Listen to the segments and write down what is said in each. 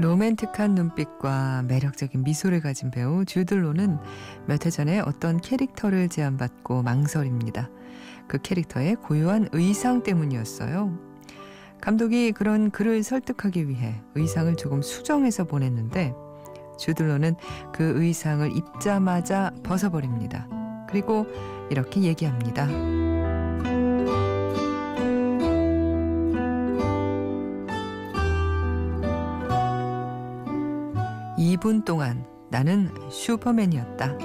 로맨틱한 눈빛과 매력적인 미소를 가진 배우 주들로는 몇 해 전에 어떤 캐릭터를 제안받고 망설입니다. 그 캐릭터의 고유한 의상 때문이었어요. 감독이 그런 그를 설득하기 위해 의상을 조금 수정해서 보냈는데 주들로는 그 의상을 입자마자 벗어버립니다. 그리고 이렇게 얘기합니다. "2분 동안 나는 슈퍼맨이었다."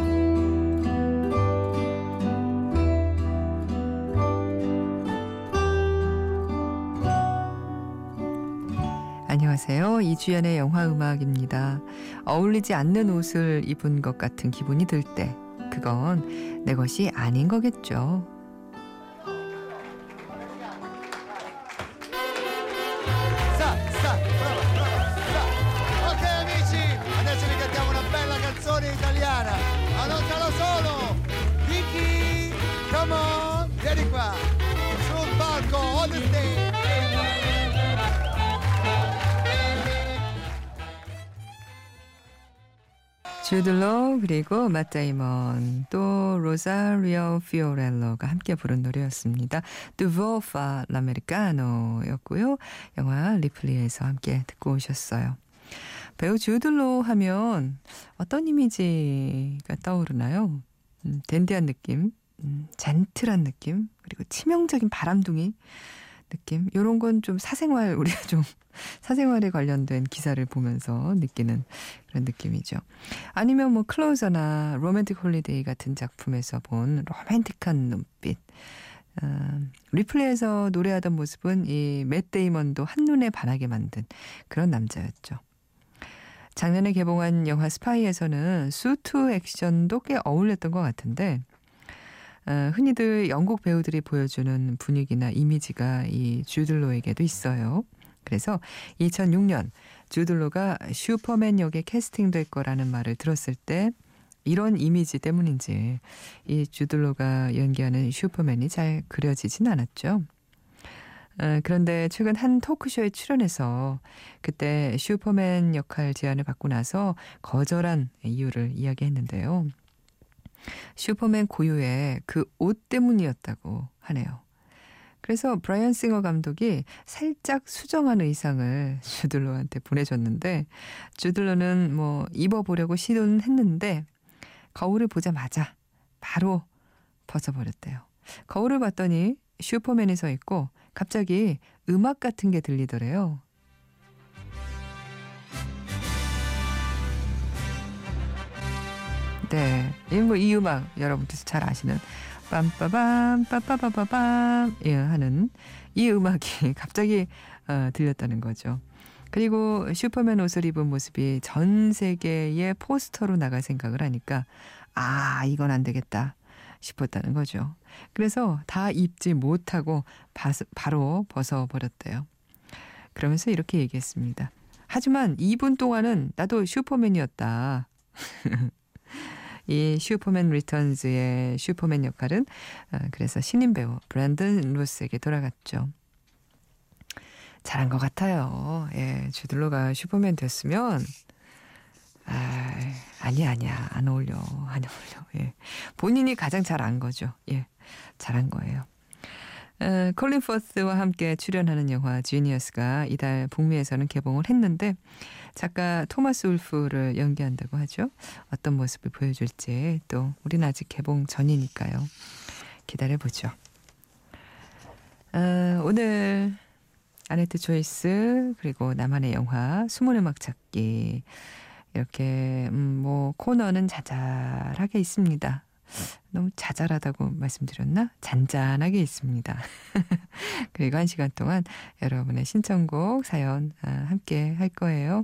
안녕하세요. 이주연의 영화음악입니다. 어울리지 않는 옷을 입은 것 같은 기분이 들 때 그건 내 것이 아닌 거겠죠. 주들로 그리고 맷 데이먼 또 로사리오 피오렐로가 함께 부른 노래였습니다. Tu vuoi l'americano였고요. 영화 리플리에서 함께 듣고 오셨어요. 배우 주들로 하면 어떤 이미지가 떠오르나요? 댄디한 느낌, 젠틀한 느낌, 그리고 치명적인 바람둥이 느낌. 이런 건 좀 사생활, 우리가 좀 사생활에 관련된 기사를 보면서 느끼는 그런 느낌이죠. 아니면 뭐 클로저나 로맨틱 홀리데이 같은 작품에서 본 로맨틱한 눈빛. 리플레이에서 노래하던 모습은 이 맷 데이먼도 한눈에 반하게 만든 그런 남자였죠. 작년에 개봉한 영화 스파이에서는 수트 액션도 꽤 어울렸던 것 같은데 흔히들 영국 배우들이 보여주는 분위기나 이미지가 이 주들로에게도 있어요. 그래서 2006년 주들로가 슈퍼맨 역에 캐스팅될 거라는 말을 들었을 때 이런 이미지 때문인지 이 주들로가 연기하는 슈퍼맨이 잘 그려지진 않았죠. 그런데 최근 한 토크쇼에 출연해서 그때 슈퍼맨 역할 제안을 받고 나서 거절한 이유를 이야기했는데요. 슈퍼맨 고유의 그 옷 때문이었다고 하네요. 그래서 브라이언 싱어 감독이 살짝 수정한 의상을 주들로한테 보내줬는데 주들로는 뭐 입어보려고 시도는 했는데 거울을 보자마자 바로 벗어버렸대요. 거울을 봤더니 슈퍼맨이 서 있고 갑자기 음악 같은 게 들리더래요. 네, 이 음악 여러분께서 잘 아시는 빰빠밤 빠빠바바밤 하는 이 음악이 갑자기 들렸다는 거죠. 그리고 슈퍼맨 옷을 입은 모습이 전 세계의 포스터로 나갈 생각을 하니까 이건 안 되겠다 싶었다는 거죠. 그래서 다 입지 못하고 바로 벗어버렸대요. 그러면서 이렇게 얘기했습니다. "하지만 2분 동안은 나도 슈퍼맨이었다." 이 슈퍼맨 리턴즈의 슈퍼맨 역할은 그래서 신인 배우 브랜든 루스에게 돌아갔죠. 잘한 것 같아요. 예, 주들로가 슈퍼맨 됐으면 아니야 안 어울려. 예, 본인이 가장 잘한 거죠. 예, 잘한 거예요. 콜린 퍼스와 함께 출연하는 영화 지니어스가 이달 북미에서는 개봉을 했는데 작가 토마스 울프를 연기한다고 하죠. 어떤 모습을 보여줄지 또 우린 아직 개봉 전이니까요. 기다려보죠. 오늘 아네트 조이스 그리고 나만의 영화 숨은 음악 찾기 이렇게 코너는 자잘하게 있습니다. 너무 자잘하다고 말씀드렸나? 잔잔하게 있습니다. 그리고 1시간 동안 여러분의 신청곡, 사연 함께 할 거예요.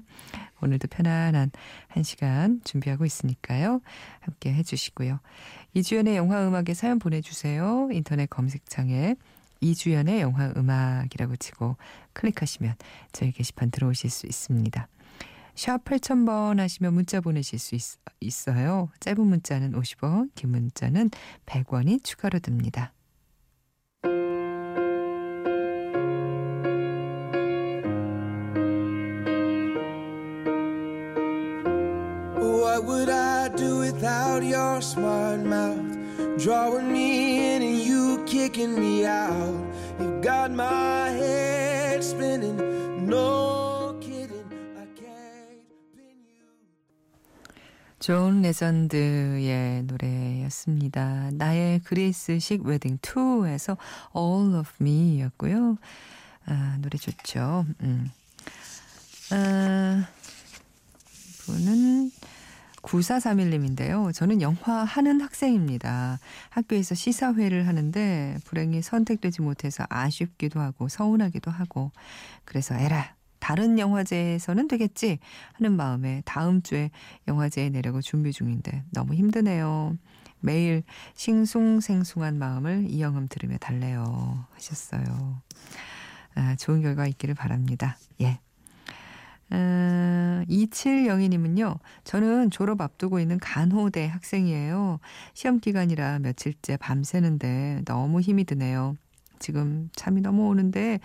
오늘도 편안한 1시간 준비하고 있으니까요. 함께 해주시고요. 이주연의 영화음악에 사연 보내주세요. 인터넷 검색창에 이주연의 영화음악이라고 치고 클릭하시면 저희 게시판 들어오실 수 있습니다. 샵 8000번 하시면 문자 보내실 수 있어요. 짧은 문자는 50원, 긴 문자는 100원이 추가로 듭니다. What would I do without your smart mouth? Drawing me in and you kicking me out. You've got my head spinning. No kidding, I can't pin you. 존 레전드의 노래였습니다. 나의 그리스식 웨딩 2에서 All of Me였고요. 아, 노래 좋죠. 분은 9431님인데요. 저는 영화 하는 학생입니다. 학교에서 시사회를 하는데 불행히 선택되지 못해서 아쉽기도 하고 서운하기도 하고 그래서 에라 다른 영화제에서는 되겠지 하는 마음에 다음 주에 영화제에 내려고 준비 중인데 너무 힘드네요. 매일 싱숭생숭한 마음을 이영음 들으며 달래요 하셨어요. 아, 좋은 결과 있기를 바랍니다. 예. 2702님은요. 저는 졸업 앞두고 있는 간호대 학생이에요. 시험기간이라 며칠째 밤새는데 너무 힘이 드네요. 지금 잠이 넘어오는데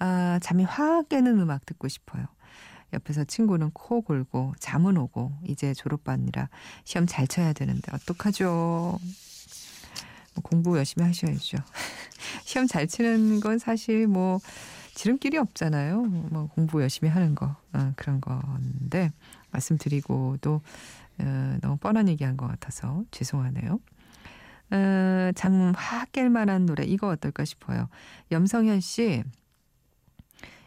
아, 잠이 확 깨는 음악 듣고 싶어요. 옆에서 친구는 코 골고 잠은 오고 이제 졸업반이라 시험 잘 쳐야 되는데 어떡하죠? 공부 열심히 하셔야죠. 시험 잘 치는 건 사실 뭐 지름길이 없잖아요. 뭐 공부 열심히 하는 거 그런 건데 말씀드리고도 너무 뻔한 얘기한 것 같아서 죄송하네요. 잠 확 깰 만한 노래 이거 어떨까 싶어요. 염성현 씨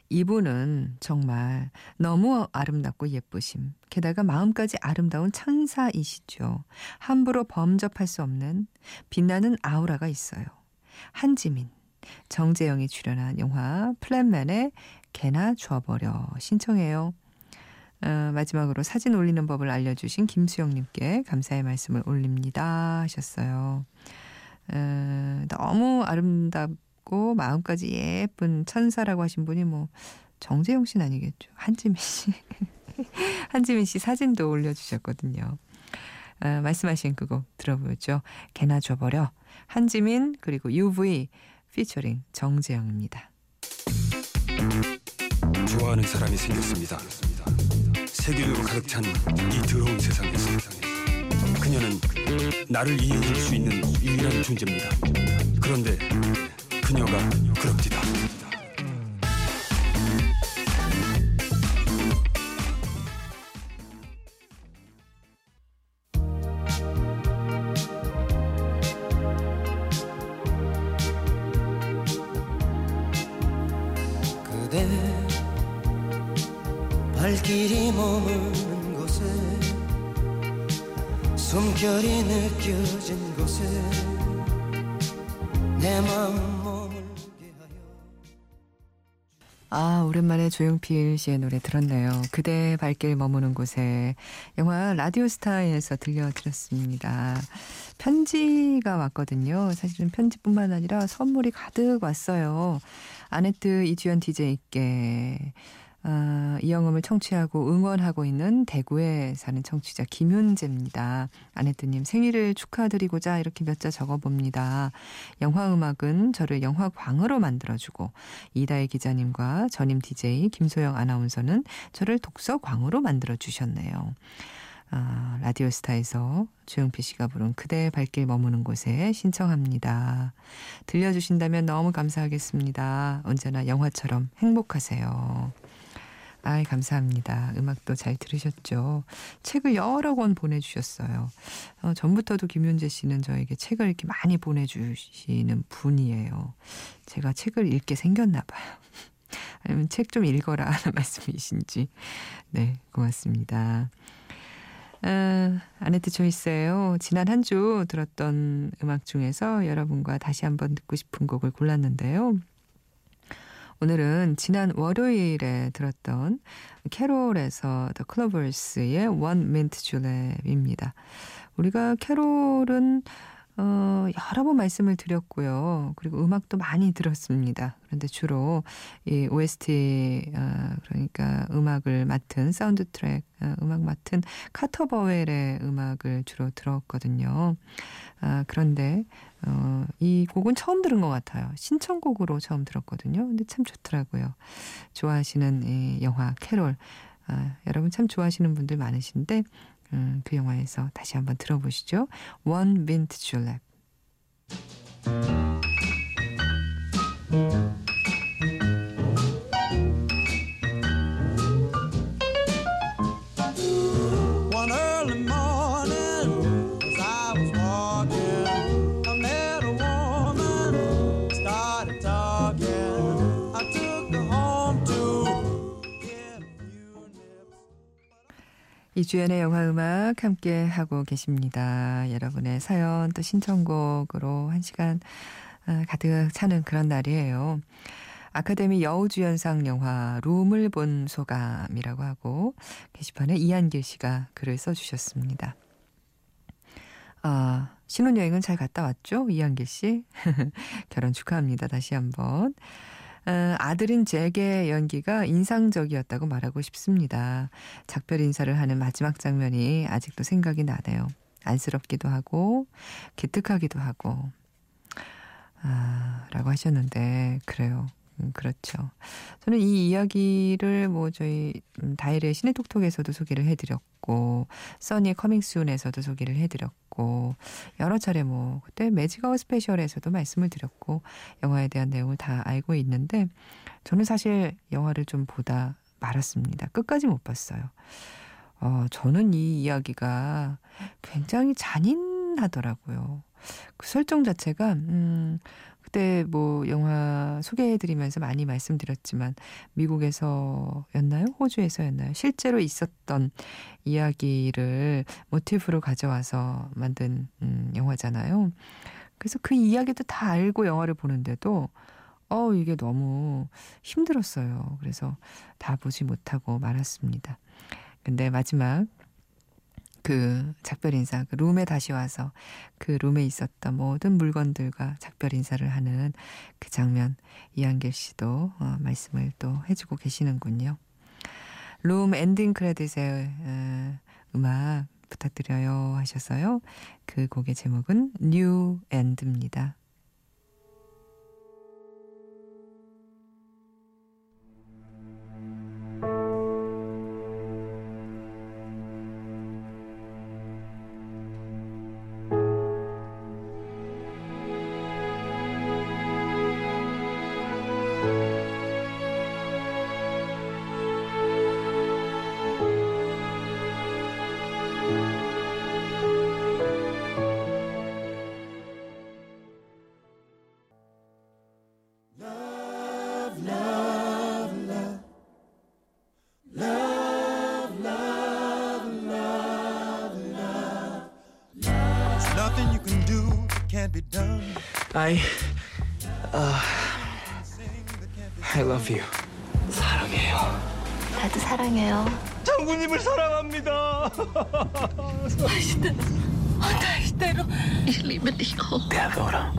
이분은 정말 너무 아름답고 예쁘심. 게다가 마음까지 아름다운 천사이시죠. 함부로 범접할 수 없는 빛나는 아우라가 있어요. 한지민. 정재영이 출연한 영화 플랜맨의 개나 줘버려 신청해요. 마지막으로 사진 올리는 법을 알려주신 김수영님께 감사의 말씀을 올립니다 하셨어요. 너무 아름답고 마음까지 예쁜 천사라고 하신 분이 뭐 정재영 씨는 아니겠죠. 한지민 씨. 한지민 씨 사진도 올려주셨거든요. 말씀하신 그거 들어보죠. 개나 줘버려 한지민 그리고 UV 피처링 정재영입니다. 좋아하는 사람이 생겼습니다. 세계로 가득 찬 이 더러운 세상에서 그녀는 나를 이해할 수 있는 유일한 존재입니다. 그런데 그녀가 그럽디다. 발길이 머무는 곳에 숨결이 느껴진 곳에 내 마음 머물게 하여. 아, 오랜만에 조용필 씨의 노래 들었네요. 그대 발길 머무는 곳에 영화 라디오스타에서 들려드렸습니다. 편지가 왔거든요. 사실은 편지뿐만 아니라 선물이 가득 왔어요. 아네트 이주연 DJ께 이영음을 청취하고 응원하고 있는 대구에 사는 청취자 김윤재입니다. 아네트님 생일을 축하드리고자 이렇게 몇 자 적어봅니다. 영화음악은 저를 영화광으로 만들어주고 이다혜 기자님과 전임 DJ 김소영 아나운서는 저를 독서광으로 만들어주셨네요. 라디오스타에서 조용필 씨가 부른 그대의 발길 머무는 곳에 신청합니다. 들려주신다면 너무 감사하겠습니다. 언제나 영화처럼 행복하세요. 아이, 감사합니다. 음악도 잘 들으셨죠? 책을 여러 권 보내주셨어요. 전부터도 김윤재 씨는 저에게 책을 이렇게 많이 보내주시는 분이에요. 제가 책을 읽게 생겼나 봐요. 아니면 책 좀 읽어라 하는 말씀이신지. 네, 고맙습니다. 아네트 초이스예요. 지난 한 주 들었던 음악 중에서 여러분과 다시 한번 듣고 싶은 곡을 골랐는데요. 오늘은 지난 월요일에 들었던 캐롤에서 The Clovers의 One Mint Julep입니다. 우리가 캐롤은 여러 번 말씀을 드렸고요. 그리고 음악도 많이 들었습니다. 그런데 주로 이 OST 그러니까 음악을 맡은 사운드 트랙 음악 맡은 카터 버웰의 음악을 주로 들었거든요. 그런데 이 곡은 처음 들은 것 같아요. 신청곡으로 처음 들었거든요. 근데 참 좋더라고요. 좋아하시는 이 영화 캐롤 여러분 참 좋아하시는 분들 많으신데 그 영화에서 다시 한번 들어보시죠. One Mint Julep. 이주연의 영화음악 함께하고 계십니다. 여러분의 사연 또 신청곡으로 한 시간 가득 차는 그런 날이에요. 아카데미 여우주연상 영화 룸을 본 소감이라고 하고 게시판에 이한길 씨가 글을 써주셨습니다. 신혼여행은 잘 갔다 왔죠? 이한길 씨. 결혼 축하합니다. 다시 한번. 아들인 잭의 연기가 인상적이었다고 말하고 싶습니다. 작별 인사를 하는 마지막 장면이 아직도 생각이 나네요. 안쓰럽기도 하고 기특하기도 하고 라고 하셨는데 그래요. 그렇죠. 저는 이 이야기를 뭐 저희 다일의 신의 톡톡에서도 소개를 해드렸고 써니의 커밍순에서도 소개를 해드렸고 여러 차례 뭐 그때 매직아워 스페셜에서도 말씀을 드렸고 영화에 대한 내용을 다 알고 있는데 저는 사실 영화를 좀 보다 말았습니다. 끝까지 못 봤어요. 저는 이 이야기가 굉장히 잔인하더라고요. 그 설정 자체가 그때 뭐 영화 소개해드리면서 많이 말씀드렸지만 미국에서였나요? 호주에서였나요? 실제로 있었던 이야기를 모티브로 가져와서 만든 영화잖아요. 그래서 그 이야기도 다 알고 영화를 보는데도 이게 너무 힘들었어요. 그래서 다 보지 못하고 말았습니다. 근데 마지막 그 작별 인사, 그 룸에 다시 와서 그 룸에 있었던 모든 물건들과 작별 인사를 하는 그 장면, 이한길 씨도 말씀을 또 해주고 계시는군요. 룸 엔딩 크레딧의 음악 부탁드려요 하셔서요. 그 곡의 제목은 뉴 엔드입니다. I love you. 사랑해요. 나도 사랑해요. 장군님을 사랑합니다. 맛있다. 나 이대로 Ich liebe dich auch. 내 아버라.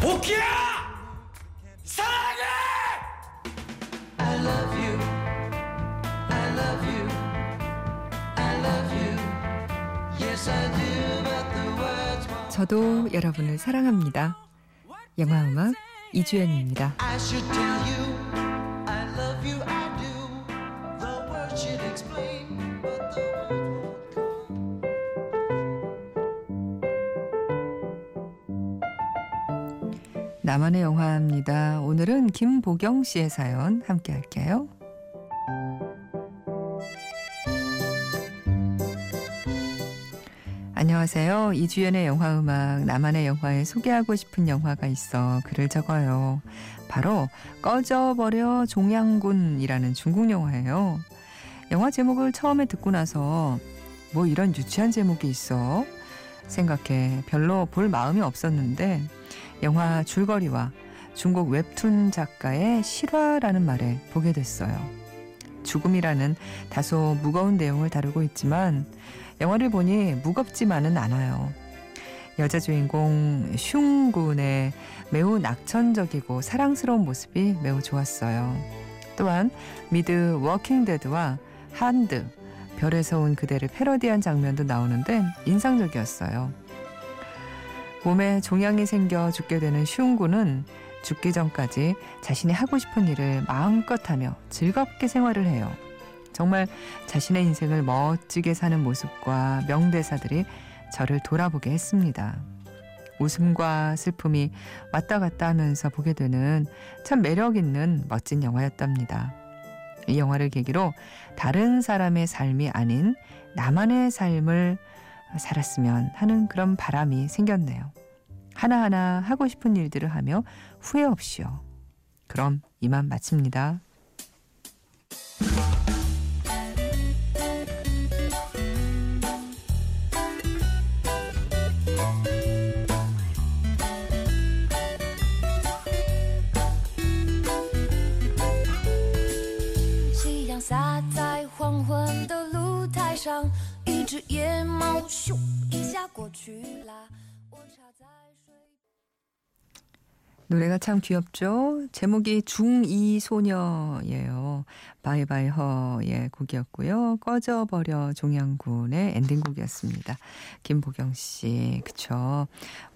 복희야! 사랑해! I love you. I love you. I love you. Yes, I do. But the words won't. 저도 여러분을 사랑합니다. 영화음악 이주연입니다. 나만의 영화입니다. 오늘은 김보경 씨의 사연 함께 할게요. 안녕하세요. 이주연의 영화음악 나만의 영화에 소개하고 싶은 영화가 있어 글을 적어요. 바로 꺼져버려 종양군이라는 중국 영화예요. 영화 제목을 처음에 듣고 나서 뭐 이런 유치한 제목이 있어 생각해 별로 볼 마음이 없었는데 영화 줄거리와 중국 웹툰 작가의 실화라는 말에 보게 됐어요. 죽음이라는 다소 무거운 내용을 다루고 있지만 영화를 보니 무겁지만은 않아요. 여자 주인공 슝군의 매우 낙천적이고 사랑스러운 모습이 매우 좋았어요. 또한 미드 워킹데드와 한드, 별에서 온 그대를 패러디한 장면도 나오는데 인상적이었어요. 몸에 종양이 생겨 죽게 되는 슝군은 죽기 전까지 자신이 하고 싶은 일을 마음껏 하며 즐겁게 생활을 해요. 정말 자신의 인생을 멋지게 사는 모습과 명대사들이 저를 돌아보게 했습니다. 웃음과 슬픔이 왔다 갔다 하면서 보게 되는 참 매력있는 멋진 영화였답니다. 이 영화를 계기로 다른 사람의 삶이 아닌 나만의 삶을 살았으면 하는 그런 바람이 생겼네요. 하나하나 하고 싶은 일들을 하며 후회 없이요. 그럼 이만 마칩니다. 노래가 참 귀엽죠. 제목이 중2 소녀예요. 바이바이허의 곡이었고요. 꺼져버려 종양군의 엔딩곡이었습니다. 김보경 씨, 그쵸.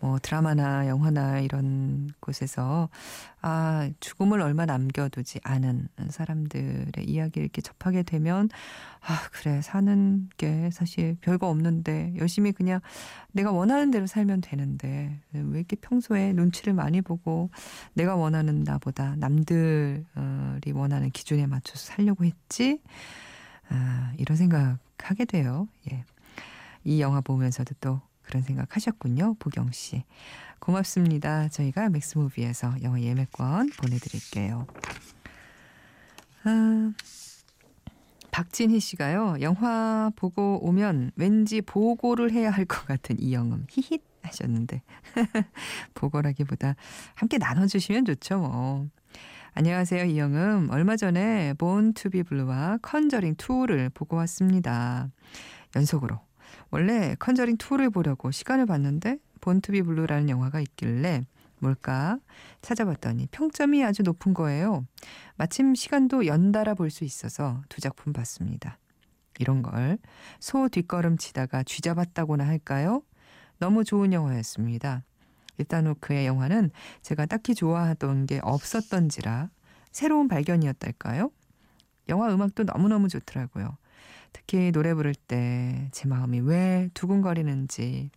뭐 드라마나 영화나 이런 곳에서 죽음을 얼마 남겨두지 않은 사람들의 이야기를 이렇게 접하게 되면 그래 사는 게 사실 별거 없는데 열심히 그냥 내가 원하는 대로 살면 되는데 왜 이렇게 평소에 눈치를 많이 보고 내가 원하는 나보다 남들이 원하는 기준에 맞춰서 살려고 했지? 이런 생각하게 돼요. 예. 이 영화 보면서도 또 그런 생각하셨군요. 보경 씨. 고맙습니다. 저희가 맥스무비에서 영화 예매권 보내드릴게요. 박진희 씨가요. 영화 보고 오면 왠지 보고를 해야 할 것 같은 이영음. 히힛 하셨는데. 보고라기보다 함께 나눠주시면 좋죠. 뭐. 안녕하세요. 이영음. 얼마 전에 Born to be Blue와 컨저링 2를 보고 왔습니다. 연속으로. 원래 컨저링 2를 보려고 시간을 봤는데 Born to be Blue라는 영화가 있길래 뭘까 찾아봤더니 평점이 아주 높은 거예요. 마침 시간도 연달아 볼 수 있어서 두 작품 봤습니다. 이런 걸 소 뒷걸음치다가 쥐잡았다고나 할까요? 너무 좋은 영화였습니다. 일단 그의 영화는 제가 딱히 좋아하던 게 없었던지라 새로운 발견이었달까요? 영화 음악도 너무너무 좋더라고요. 특히 노래 부를 때 제 마음이 왜 두근거리는지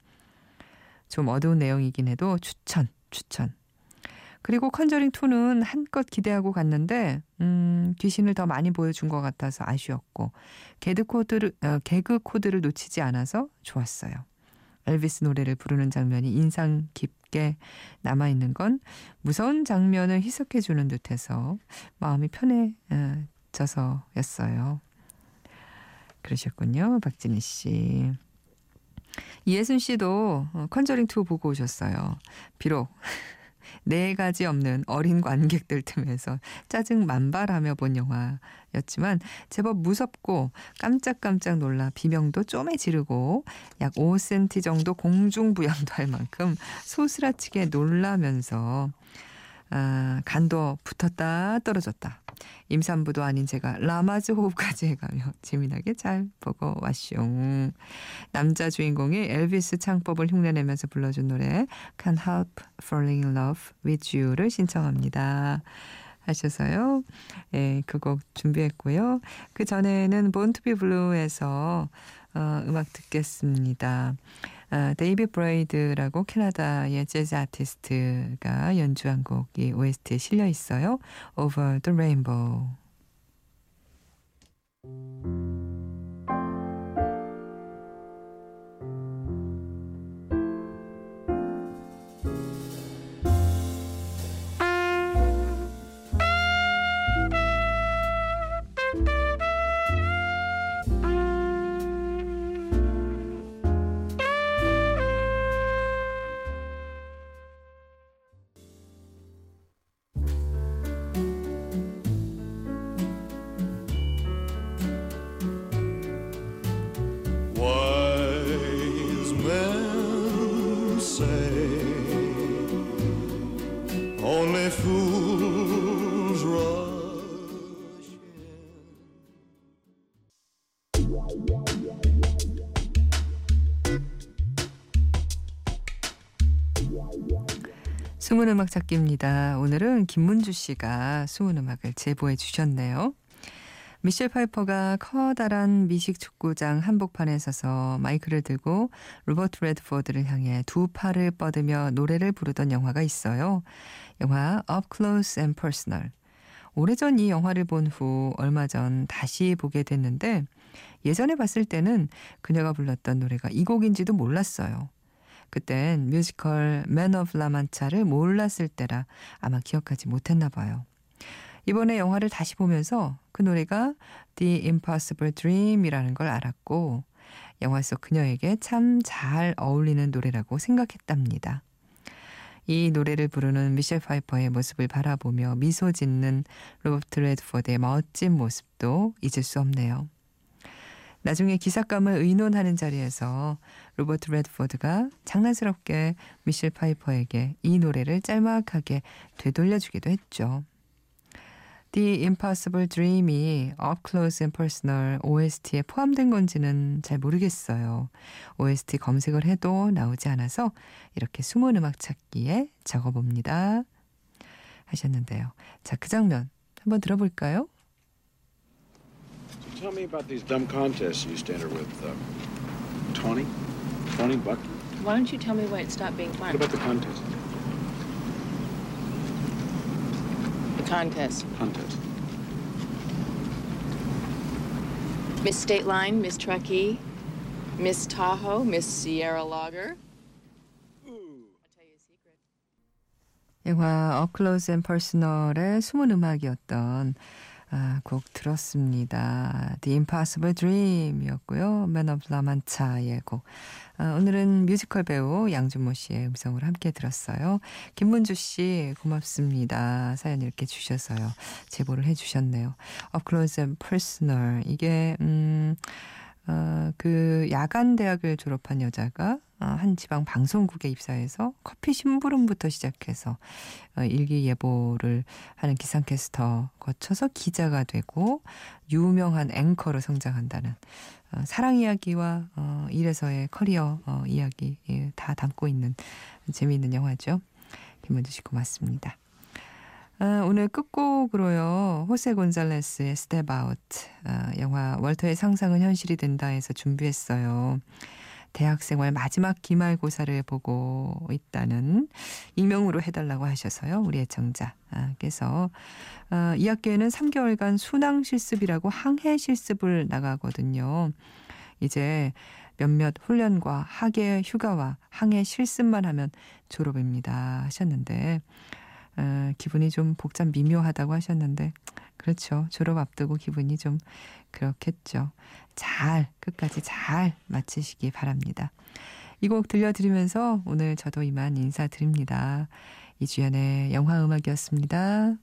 좀 어두운 내용이긴 해도 추천. 그리고 컨저링2는 한껏 기대하고 갔는데 귀신을 더 많이 보여준 것 같아서 아쉬웠고 개그 코드를 놓치지 않아서 좋았어요. 엘비스 노래를 부르는 장면이 인상 깊게 남아있는 건 무서운 장면을 희석해주는 듯해서 마음이 편해져서였어요. 그러셨군요. 박진희 씨. 이예순 씨도 컨저링2 보고 오셨어요. 비록 4가지 없는 어린 관객들 틈에서 짜증 만발하며 본 영화였지만 제법 무섭고 깜짝깜짝 놀라 비명도 쪼매 지르고 약 5cm 정도 공중부양도 할 만큼 소스라치게 놀라면서 간도 붙었다 떨어졌다. 임산부도 아닌 제가 라마즈 호흡까지 해가며 재미나게 잘 보고 왔숑. 남자 주인공이 엘비스 창법을 흉내내면서 불러준 노래 Can't Help Falling in Love with You를 신청합니다. 하셔서요. 예, 그 곡 준비했고요. 그 전에는 Born to be Blue에서 음악 듣겠습니다. 데이비드 브레이드라고 캐나다의 재즈 아티스트가 연주한 곡이 OST에 실려 있어요. Over the Rainbow. 숨은 음악 찾기입니다. 오늘은 김문주 씨가 숨은 음악을 제보해 주셨네요. 미셸 파이퍼가 커다란 미식 축구장 한복판에 서서 마이크를 들고 로버트 레드포드를 향해 두 팔을 뻗으며 노래를 부르던 영화가 있어요. 영화 Up Close and Personal. 오래전 이 영화를 본 후 얼마 전 다시 보게 됐는데 예전에 봤을 때는 그녀가 불렀던 노래가 이 곡인지도 몰랐어요. 그땐 뮤지컬 맨 오브 라만차를 몰랐을 때라 아마 기억하지 못했나 봐요. 이번에 영화를 다시 보면서 그 노래가 The Impossible Dream이라는 걸 알았고 영화 속 그녀에게 참 잘 어울리는 노래라고 생각했답니다. 이 노래를 부르는 미셸 파이퍼의 모습을 바라보며 미소 짓는 로버트 레드포드의 멋진 모습도 잊을 수 없네요. 나중에 기사감을 의논하는 자리에서 로버트 레드포드가 장난스럽게 미셸 파이퍼에게 이 노래를 짤막하게 되돌려주기도 했죠. The Impossible Dream이 Up Close and Personal OST에 포함된 건지는 잘 모르겠어요. OST 검색을 해도 나오지 않아서 이렇게 숨은 음악 찾기에 적어봅니다. 하셨는데요. 자, 그 장면 한번 들어볼까요? So tell me about these dumb contests you used to enter with Tawny Buck. Why don't you tell me why it stopped being fun? What about the contest? Contest. Miss State Line, Miss Truckee, Miss Tahoe, Miss Sierra Logger. I'll tell you a secret. 영화 Up Close and Personal의 숨은 음악이었던 곡 들었습니다. The Impossible Dream이었고요. Man of La Mancha의 곡. 오늘은 뮤지컬 배우 양준모 씨의 음성을 함께 들었어요. 김문주 씨 고맙습니다. 사연 이렇게 주셔서요. 제보를 해주셨네요. Up Close and Personal. 이게 그 야간 대학을 졸업한 여자가 한 지방 방송국에 입사해서 커피 심부름부터 시작해서 일기예보를 하는 기상캐스터 거쳐서 기자가 되고 유명한 앵커로 성장한다는 사랑 이야기와 일에서의 커리어 이야기 다 담고 있는 재미있는 영화죠. 김문주 씨 고맙습니다. 오늘 끝곡으로요. 호세 곤잘레스의 스텝 아웃 영화 월터의 상상은 현실이 된다 해서 준비했어요. 대학생활 마지막 기말고사를 보고 있다는 익명으로 해달라고 하셔서요. 우리 애청자께서 이 학교에는 3개월간 순항실습이라고 항해실습을 나가거든요. 이제 몇몇 훈련과 학예 휴가와 항해실습만 하면 졸업입니다 하셨는데 기분이 좀 복잡 미묘하다고 하셨는데 그렇죠. 졸업 앞두고 기분이 좀 그렇겠죠. 잘 끝까지 잘 마치시기 바랍니다. 이 곡 들려드리면서 오늘 저도 이만 인사드립니다. 이주연의 영화음악이었습니다.